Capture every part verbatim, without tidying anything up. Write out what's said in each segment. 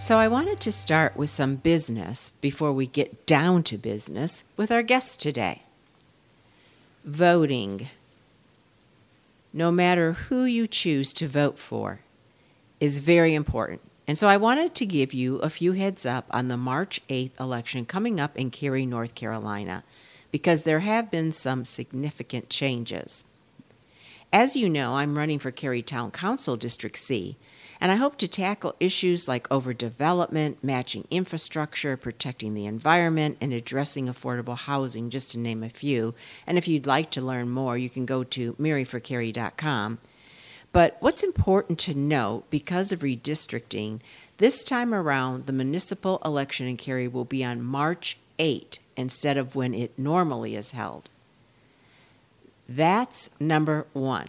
So I wanted to start with some business before we get down to business with our guest today. Voting, no matter who you choose to vote for, is very important. And so I wanted to give you a few heads up on the March eighth election coming up in Cary, North Carolina, because there have been some significant changes. As you know, I'm running for Cary Town Council District C, and I hope to tackle issues like overdevelopment, matching infrastructure, protecting the environment, and addressing affordable housing, just to name a few. And if you'd like to learn more, you can go to Mary four Cary dot com. But what's important to note, because of redistricting, this time around, the municipal election in Cary will be on March eighth instead of when it normally is held. That's number one.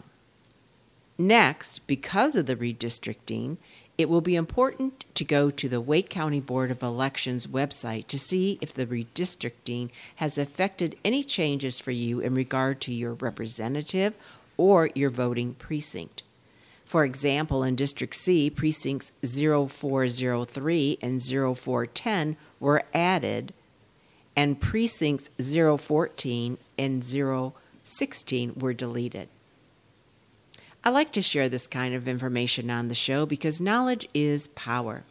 Next, because of the redistricting, it will be important to go to the Wake County Board of Elections website to see if the redistricting has affected any changes for you in regard to your representative or your voting precinct. For example, in District C, precincts zero four zero three and zero four one zero were added, and precincts zero fourteen and zero sixteen were deleted. I like to share this kind of information on the show because knowledge is power.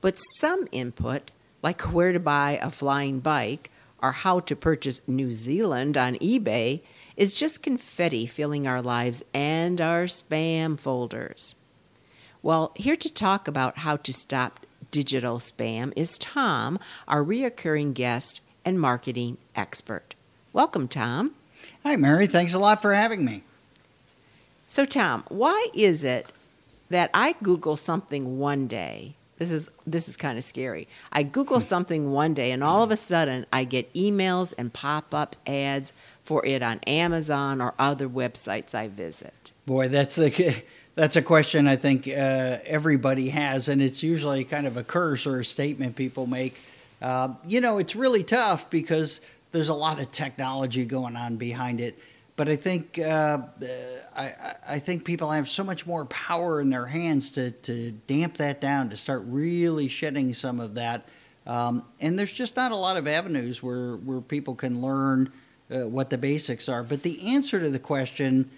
But some input, like where to buy a flying bike or how to purchase New Zealand on eBay, is just confetti filling our lives and our spam folders. Well, here to talk about how to stop digital spam is Tom, our reoccurring guest and marketing expert. Welcome, Tom. Hi, Mary. Thanks a lot for having me. So, Tom, why is it that I Google something one day? This is this is kind of scary. I Google something one day, and all of a sudden, I get emails and pop-up ads for it on Amazon or other websites I visit. Boy, that's a that's a question I think uh, everybody has, and it's usually kind of a curse or a statement people make. Uh, you know, it's really tough because there's a lot of technology going on behind it. But I think uh, I, I think people have so much more power in their hands to, to damp that down, to start really shedding some of that. Um, and there's just not a lot of avenues where, where people can learn uh, what the basics are. But the answer to the question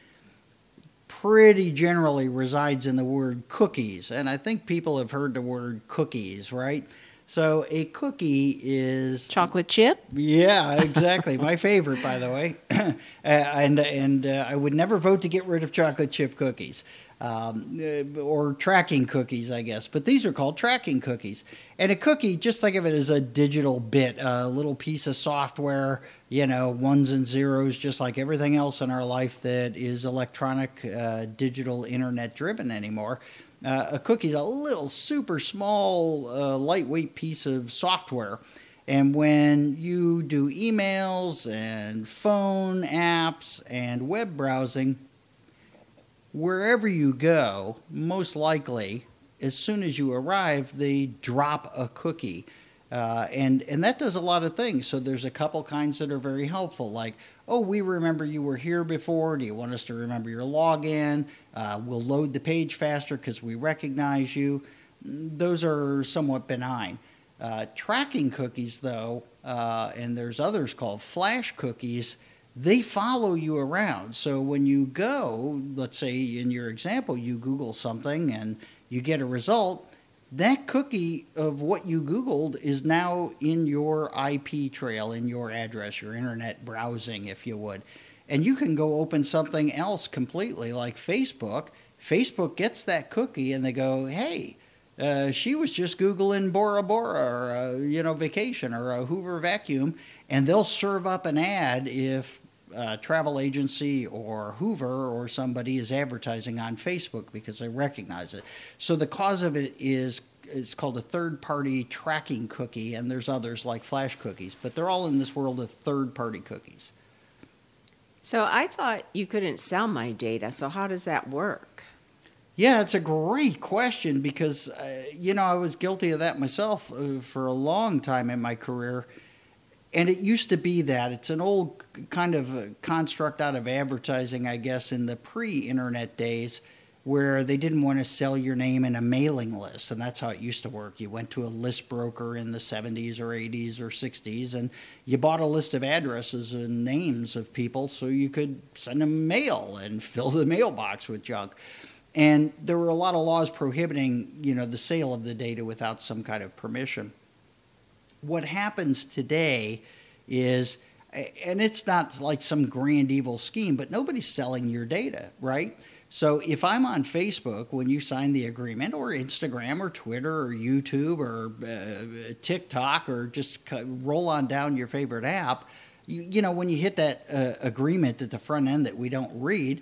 pretty generally resides in the word cookies. And I think people have heard the word cookies, right? So a cookie is... Chocolate chip? Yeah, exactly. My favorite, by the way. and and uh, I would never vote to get rid of chocolate chip cookies um, or tracking cookies, I guess. But these are called tracking cookies. And a cookie, just think of it as a digital bit, a little piece of software, you know, ones and zeros, just like everything else in our life that is electronic, uh, digital, internet-driven anymore. Uh, a cookie is a little super small, uh, lightweight piece of software. And when you do emails and phone apps and web browsing, wherever you go, most likely, as soon as you arrive, they drop a cookie. Uh, and, and that does a lot of things. So there's a couple kinds that are very helpful, like, oh, we remember you were here before. Do you want us to remember your login? Uh, we'll load the page faster because we recognize you. Those are somewhat benign. Uh, tracking cookies, though, uh, and there's others called flash cookies, they follow you around. So when you go, let's say in your example, you Google something and you get a result, that cookie of what you Googled is now in your I P trail, in your address, your internet browsing, if you would. And you can go open something else completely, like Facebook. Facebook gets that cookie and they go, hey, uh, she was just Googling Bora Bora or, uh, you know, vacation or a Hoover vacuum. And they'll serve up an ad if a travel agency or Hoover or somebody is advertising on Facebook because they recognize it. So the cause of it is it's called a third-party tracking cookie, and there's others like flash cookies, but they're all in this world of third-party cookies. So I thought you couldn't sell my data, so how does that work? Yeah, it's a great question because, uh, you know, I was guilty of that myself uh, for a long time in my career. And it used to be that. It's an old kind of construct out of advertising, I guess, in the pre-internet days where they didn't want to sell your name in a mailing list. And that's how it used to work. You went to a list broker in the seventies or eighties or sixties, and you bought a list of addresses and names of people so you could send them mail and fill the mailbox with junk. And there were a lot of laws prohibiting, you know, the sale of the data without some kind of permission. What happens today is, and it's not like some grand evil scheme, but nobody's selling your data, right? So if I'm on Facebook when you sign the agreement, or Instagram or Twitter or YouTube or uh, TikTok, or just roll on down your favorite app, you, you know, when you hit that uh, agreement at the front end that we don't read,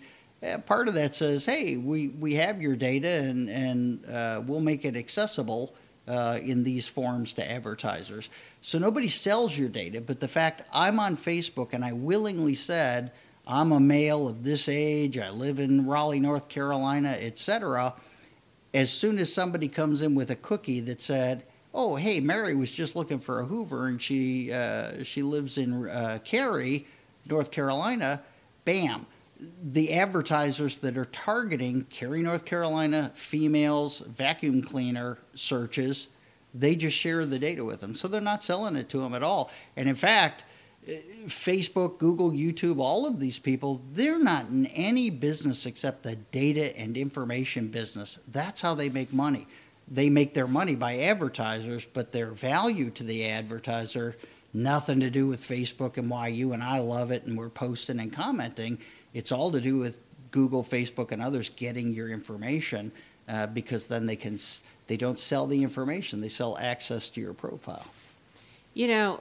part of that says, hey, we, we have your data and, and uh, we'll make it accessible uh, in these forms to advertisers. So nobody sells your data, but the fact I'm on Facebook and I willingly said I'm a male of this age, I live in Raleigh, North Carolina, et cetera, as soon as somebody comes in with a cookie that said, oh, hey, Mary was just looking for a Hoover and she, uh, she lives in uh, Cary, North Carolina, bam. The advertisers that are targeting Cary, North Carolina, females, vacuum cleaner searches, they just share the data with them. So they're not selling it to them at all. And in fact, Facebook, Google, YouTube, all of these people, they're not in any business except the data and information business. That's how they make money. They make their money by advertisers, but their value to the advertiser, nothing to do with Facebook and why you and I love it and we're posting and commenting. It's all to do with Google, Facebook, and others getting your information uh, because then they can they don't sell the information. They sell access to your profile. You know,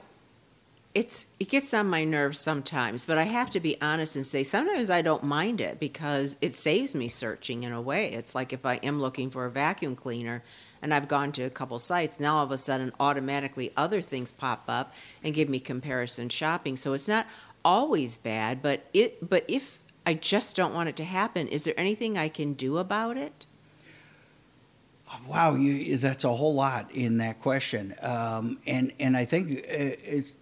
it's it gets on my nerves sometimes, but I have to be honest and say sometimes I don't mind it because it saves me searching in a way. It's like if I am looking for a vacuum cleaner and I've gone to a couple sites, now all of a sudden automatically other things pop up and give me comparison shopping. So it's not always bad, but it but if... I just don't want it to happen. Is there anything I can do about it? Wow, you, that's a whole lot in that question. Um, and, and I think it's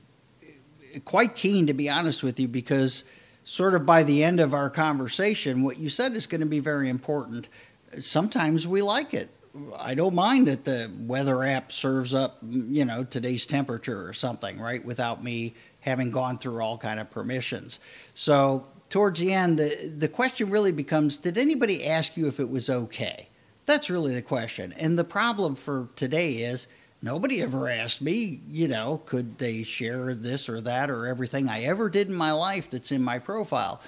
quite keen, to be honest with you, because sort of by the end of our conversation, what you said is going to be very important. Sometimes we like it. I don't mind that the weather app serves up, you know, today's temperature or something, right, without me having gone through all kind of permissions. So towards the end, the, the question really becomes, did anybody ask you if it was okay? That's really the question. And the problem for today is nobody ever asked me, you know, could they share this or that or everything I ever did in my life that's in my profile?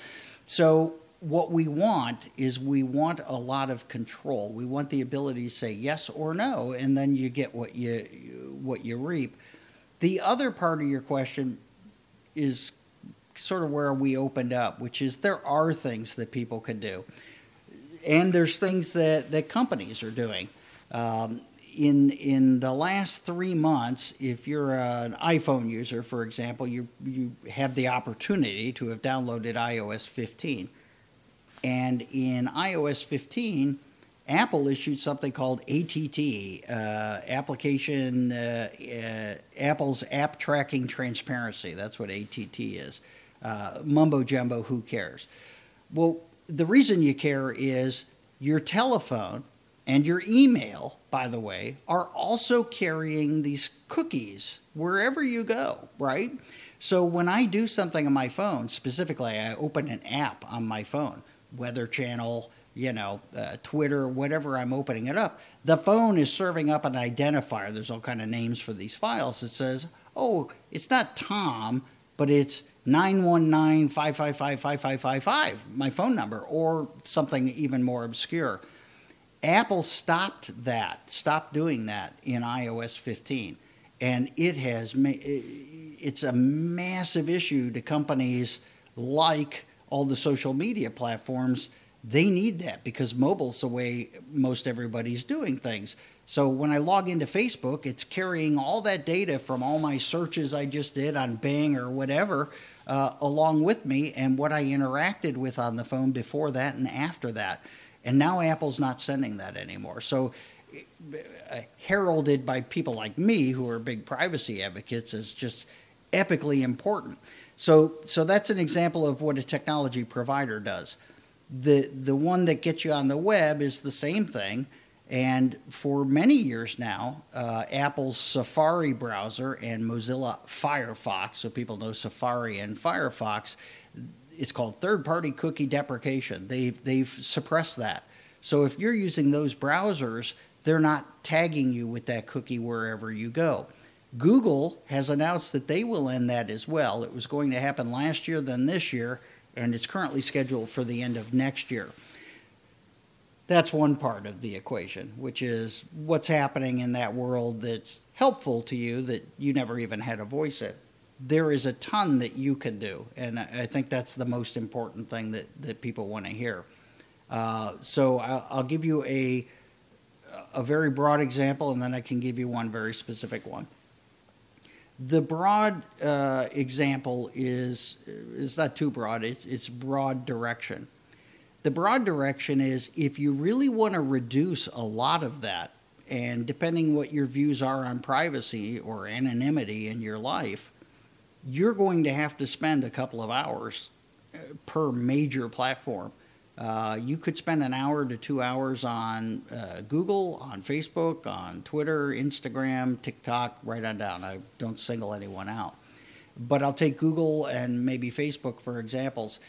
So what we want is we want a lot of control. We want the ability to say yes or no, and then you get what you what you reap. The other part of your question is sort of where we opened up, which is there are things that people can do. And there's things that, that companies are doing. Um, in in the last three months, if you're an iPhone user, for example, you, you have the opportunity to have downloaded i O S fifteen. And in i O S fifteen, Apple issued something called A T T, uh, application, uh, uh, Apple's App Tracking Transparency. That's what A T T is. Uh, mumbo jumbo, who cares? Well, the reason you care is your telephone and your email, by the way, are also carrying these cookies wherever you go, right? So when I do something on my phone, specifically I open an app on my phone, Weather Channel, you know, uh, Twitter, whatever I'm opening it up, the phone is serving up an identifier. There's all kind of names for these files. It says, oh, it's not Tom, but it's nine one nine, five five five, five five five five, my phone number, or something even more obscure. Apple stopped that, stopped doing that in i O S fifteen. And it has, ma- it's a massive issue to companies like all the social media platforms. They need that because mobile's the way most everybody's doing things. So when I log into Facebook, it's carrying all that data from all my searches I just did on Bing or whatever uh, along with me and what I interacted with on the phone before that and after that. And now Apple's not sending that anymore. So uh, heralded by people like me who are big privacy advocates is just epically important. So so that's an example of what a technology provider does. The the one that gets you on the web is the same thing. And for many years now, uh, Apple's Safari browser and Mozilla Firefox, so people know Safari and Firefox, it's called third-party cookie deprecation. They've, they've suppressed that. So if you're using those browsers, they're not tagging you with that cookie wherever you go. Google has announced that they will end that as well. It was going to happen last year, then this year, and it's currently scheduled for the end of next year. That's one part of the equation, which is what's happening in that world that's helpful to you that you never even had a voice in. There is a ton that you can do, and I think that's the most important thing that, that people want to hear. Uh, so I'll, I'll give you a, a very broad example, and then I can give you one very specific one. The broad uh, example is, it's not too broad, it's, it's broad direction. The broad direction is if you really want to reduce a lot of that, and depending what your views are on privacy or anonymity in your life, you're going to have to spend a couple of hours per major platform. Uh, you could spend an hour to two hours on uh, Google, on Facebook, on Twitter, Instagram, TikTok, right on down. I don't single anyone out. But I'll take Google and maybe Facebook for examples.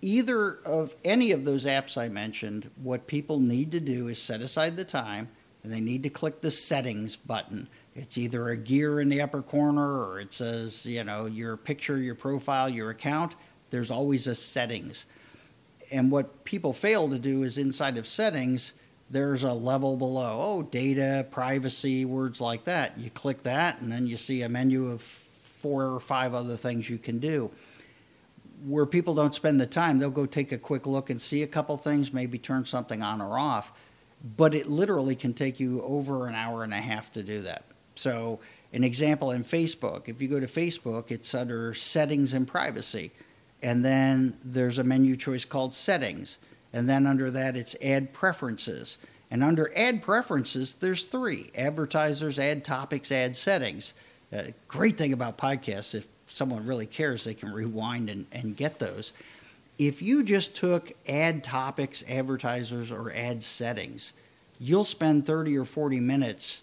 Either of any of those apps I mentioned, what people need to do is set aside the time, and they need to click the settings button. It's either a gear in the upper corner, or it says, you know, your picture, your profile, your account. There's always a settings. And what people fail to do is inside of settings, there's a level below. Oh, data, privacy, words like that. You click that, and then you see a menu of four or five other things you can do. Where people don't spend the time, they'll go take a quick look and see a couple things, maybe turn something on or off. But it literally can take you over an hour and a half to do that. So an example in Facebook, if you go to Facebook, it's under settings and privacy. And then there's a menu choice called settings. And then under that, it's add preferences. And under add preferences, there's three: advertisers, ad topics, ad settings. Uh, great thing about podcasts, if someone really cares, they can rewind and, and get those. If you just took ad topics, advertisers, or ad settings, you'll spend thirty or forty minutes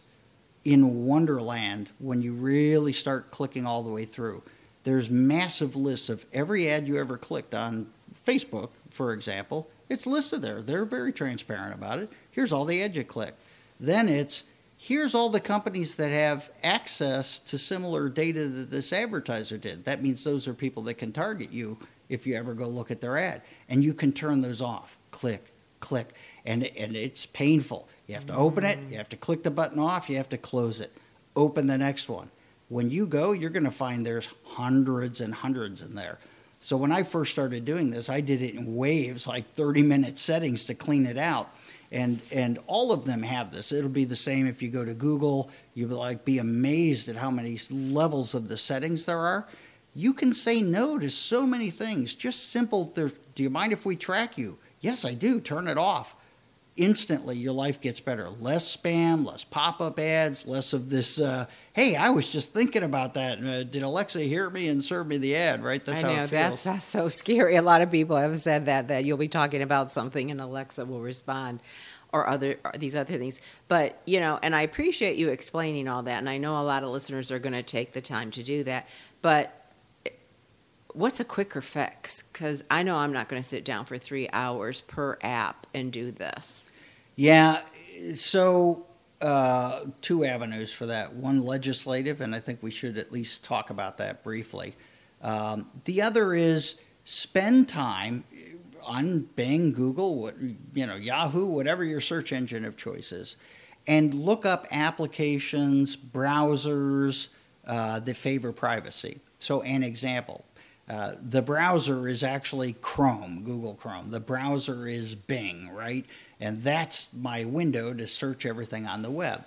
in wonderland when you really start clicking all the way through. There's massive lists of every ad you ever clicked on Facebook, for example. It's listed there. They're very transparent about it. Here's all the ads you clicked. Then it's, here's all the companies that have access to similar data that this advertiser did. That means those are people that can target you if you ever go look at their ad. And you can turn those off. Click, click. And, and it's painful. You have to open it. You have to click the button off. You have to close it. Open the next one. When you go, you're going to find there's hundreds and hundreds in there. So when I first started doing this, I did it in waves, like thirty-minute settings to clean it out. And and all of them have this. It'll be the same if you go to Google. You'll like be amazed at how many levels of the settings there are. You can say no to so many things. Just simple, do you mind if we track you? Yes, I do. Turn it off. Instantly, your life gets better. Less spam, less pop-up ads, less of this, uh, hey, I was just thinking about that. Uh, did Alexa hear me and serve me the ad, right? That's I how know, it feels. That's, that's so scary. A lot of people have said that, that you'll be talking about something and Alexa will respond or other or these other things. But, you know, and I appreciate you explaining all that, and I know a lot of listeners are going to take the time to do that. But what's a quicker fix? Because I know I'm not going to sit down for three hours per app and do this. Yeah, so uh, two avenues for that. One, legislative, and I think we should at least talk about that briefly. Um, the other is spend time on Bing, Google, what, you know, Yahoo, whatever your search engine of choice is, and look up applications, browsers uh, that favor privacy. So an example. Uh, the browser is actually Chrome, Google Chrome. The browser is Bing, right? And that's my window to search everything on the web.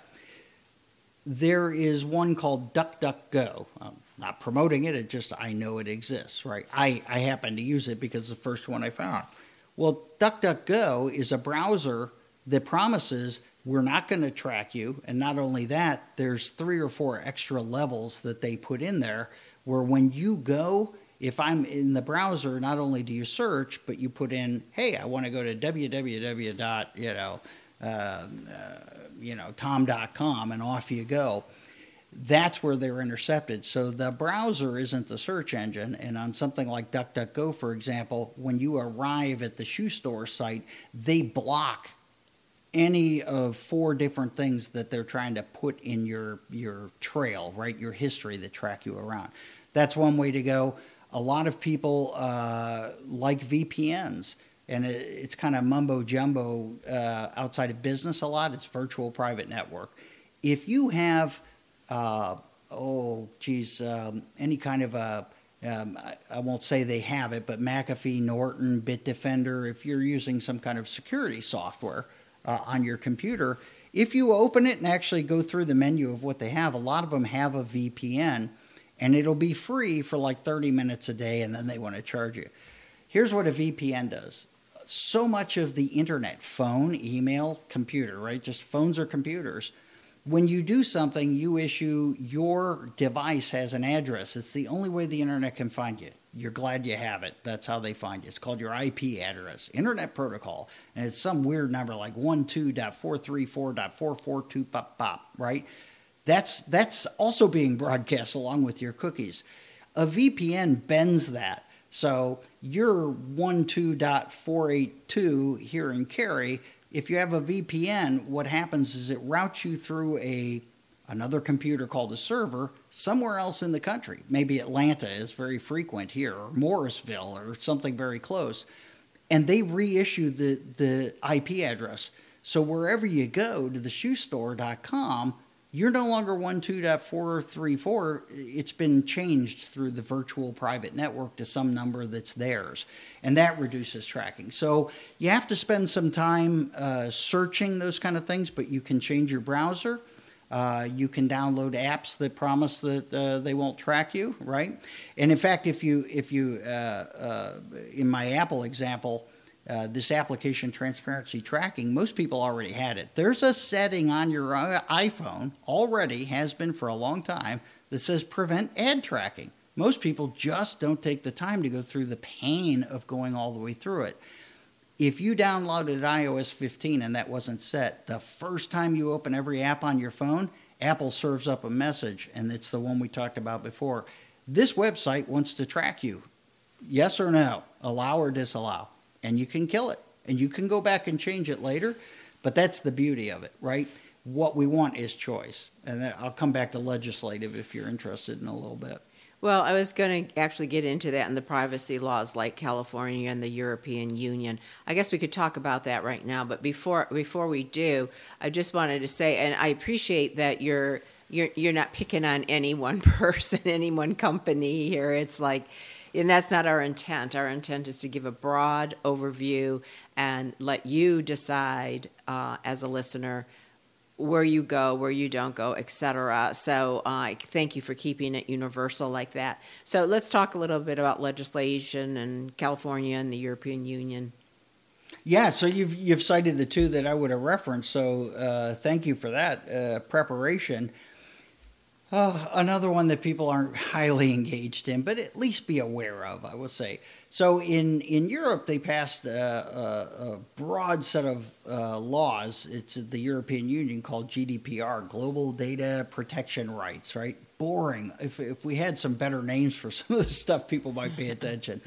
There is one called DuckDuckGo. I'm not promoting it, it just, I know it exists, right? I, I happen to use it because it's the first one I found. Well, DuckDuckGo is a browser that promises we're not going to track you. And not only that, there's three or four extra levels that they put in there where when you go, if I'm in the browser, not only do you search, but you put in, hey, I want to go to www. you know, uh, uh, you know, tom dot com, and off you go. That's where they're intercepted. So the browser isn't the search engine. And on something like DuckDuckGo, for example, when you arrive at the shoe store site, they block any of four different things that they're trying to put in your your trail, right? Your history that track you around. That's one way to go. A lot of people uh, like V P Ns, and it, it's kind of mumbo jumbo uh, outside of business a lot. It's virtual private network. If you have, uh, oh, geez, um, any kind of a, um, I, I won't say they have it, but McAfee, Norton, Bitdefender, if you're using some kind of security software uh, on your computer, if you open it and actually go through the menu of what they have, a lot of them have a V P N. And it'll be free for like thirty minutes a day, and then they want to charge you. Here's what a V P N does. So much of the internet, phone, email, computer, right? Just phones or computers. When you do something, you issue your device as an address. It's the only way the internet can find you. You're glad you have it. That's how they find you. It's called your I P address, Internet Protocol. And it's some weird number like one two dot four three four dot four four two pop pop, right? That's that's also being broadcast along with your cookies. A V P N bends that. So you're one two dot four eight two here in Cary. If you have a V P N, what happens is it routes you through a another computer called a server somewhere else in the country. Maybe Atlanta is very frequent here, or Morrisville, or something very close. And they reissue the, the I P address. So wherever you go to the shoe store dot com, you're no longer one two dot four three four. It's been changed through the virtual private network to some number that's theirs, and that reduces tracking. So you have to spend some time uh, searching those kind of things, but you can change your browser. Uh, you can download apps that promise that uh, they won't track you, right? And in fact, if you if you uh, uh, in my Apple example. Uh, this application transparency tracking, most people already had it. There's a setting on your iPhone, already has been for a long time, that says prevent ad tracking. Most people just don't take the time to go through the pain of going all the way through it. If you downloaded i O S fifteen and that wasn't set, the first time you open every app on your phone, Apple serves up a message, and it's the one we talked about before. This website wants to track you. Yes or no? Allow or disallow? And you can kill it, and you can go back and change it later, but that's the beauty of it, right? What we want is choice, and I'll come back to legislative if you're interested in a little bit. Well, I was going to actually get into that in the privacy laws like California and the European Union. I guess we could talk about that right now, but before before we do, I just wanted to say, and I appreciate that you're you're you're not picking on any one person, any one company here. It's like, and that's not our intent. Our intent is to give a broad overview and let you decide uh, as a listener where you go, where you don't go, et cetera. So uh, thank you for keeping it universal like that. So let's talk a little bit about legislation and California and the European Union. Yeah, so you've you've cited the two that I would have referenced, so uh, thank you for that uh, preparation. Oh, another one that people aren't highly engaged in, but at least be aware of, I will say. So in, in Europe, they passed a, a, a broad set of uh, laws. It's the European Union called G D P R, Global Data Protection Rights, right? Boring. If, if we had some better names for some of the stuff, people might pay attention.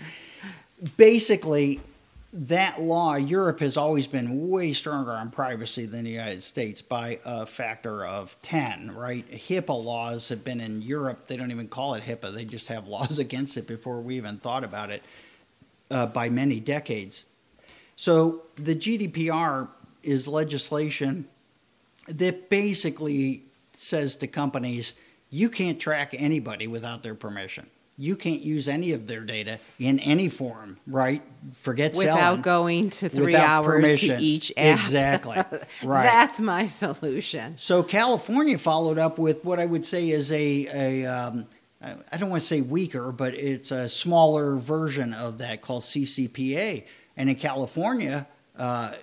Basically, that law, Europe has always been way stronger on privacy than the United States by a factor of ten, right? HIPAA laws have been in Europe. They don't even call it HIPAA. They just have laws against it before we even thought about it uh, by many decades. So the G D P R is legislation that basically says to companies, you can't track anybody without their permission. you can't use any of their data in any form, right? Forget without selling. Without going to three hours permission. To each app. Exactly. Right. That's my solution. So California followed up with what I would say is a, a um, I don't want to say weaker, but it's a smaller version of that called C C P A. And in California, uh,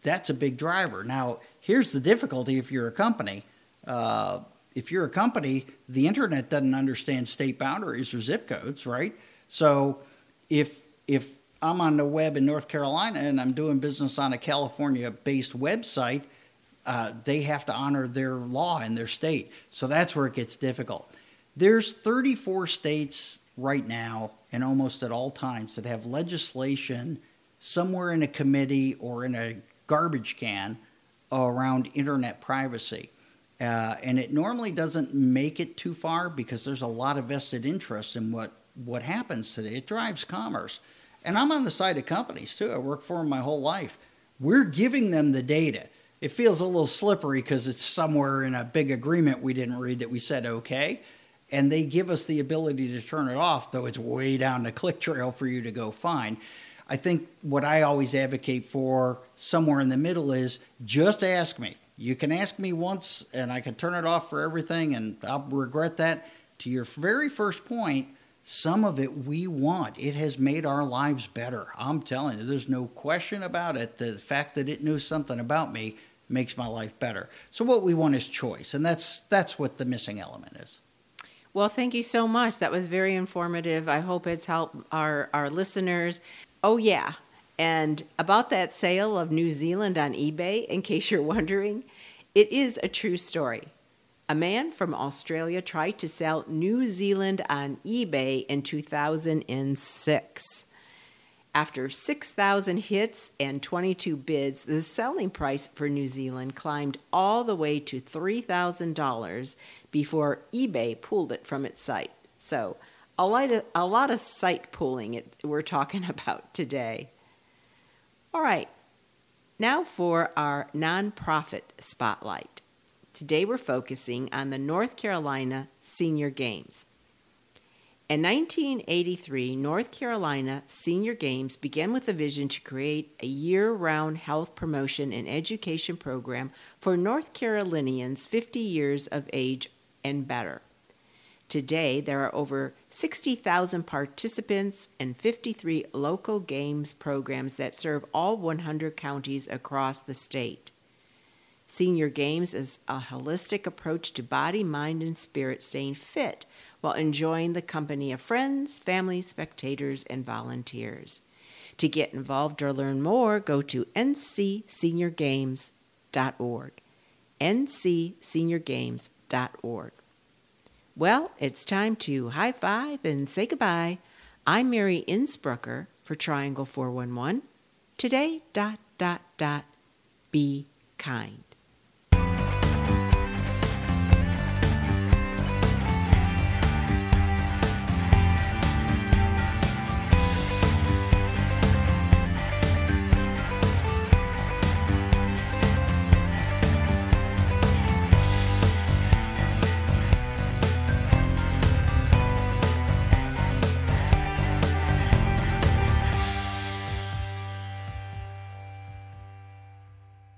that's a big driver. Now, here's the difficulty if you're a company. Uh, if you're a company, the internet doesn't understand state boundaries or zip codes, right? So if if I'm on the web in North Carolina and I'm doing business on a California-based website, uh, they have to honor their law in their state. So that's where it gets difficult. There's thirty-four states right now and almost at all times that have legislation somewhere in a committee or in a garbage can around internet privacy. Uh, and it normally doesn't make it too far because there's a lot of vested interest in what, what happens today. It drives commerce. And I'm on the side of companies, too. I work for them my whole life. We're giving them the data. It feels a little slippery because it's somewhere in a big agreement we didn't read that we said okay. And they give us the ability to turn it off, though it's way down the click trail for you to go find. I think what I always advocate for somewhere in the middle is just ask me. You can ask me once, and I can turn it off for everything, and I'll regret that. To your very first point, some of it we want. It has made our lives better. I'm telling you, there's no question about it. The fact that it knew something about me makes my life better. So what we want is choice, and that's that's what the missing element is. Well, thank you so much. That was very informative. I hope it's helped our, our listeners. Oh, yeah. And about that sale of New Zealand on eBay, in case you're wondering, it is a true story. A man from Australia tried to sell New Zealand on eBay in two thousand six. After six thousand hits and twenty-two bids, the selling price for New Zealand climbed all the way to three thousand dollars before eBay pulled it from its site. So a lot of, a lot of site pooling it, we're talking about today. All right, now for our nonprofit spotlight. Today we're focusing on the North Carolina Senior Games. In nineteen eighty-three, North Carolina Senior Games began with a vision to create a year-round health promotion and education program for North Carolinians fifty years of age and better. Today, there are over sixty thousand participants and fifty-three local games programs that serve all one hundred counties across the state. Senior Games is a holistic approach to body, mind, and spirit staying fit while enjoying the company of friends, family, spectators, and volunteers. To get involved or learn more, go to n c senior games dot org. n c senior games dot org. Well, it's time to high five and say goodbye. I'm Mary Innsbrucker for Triangle four one one. Today, dot, dot, dot, be kind.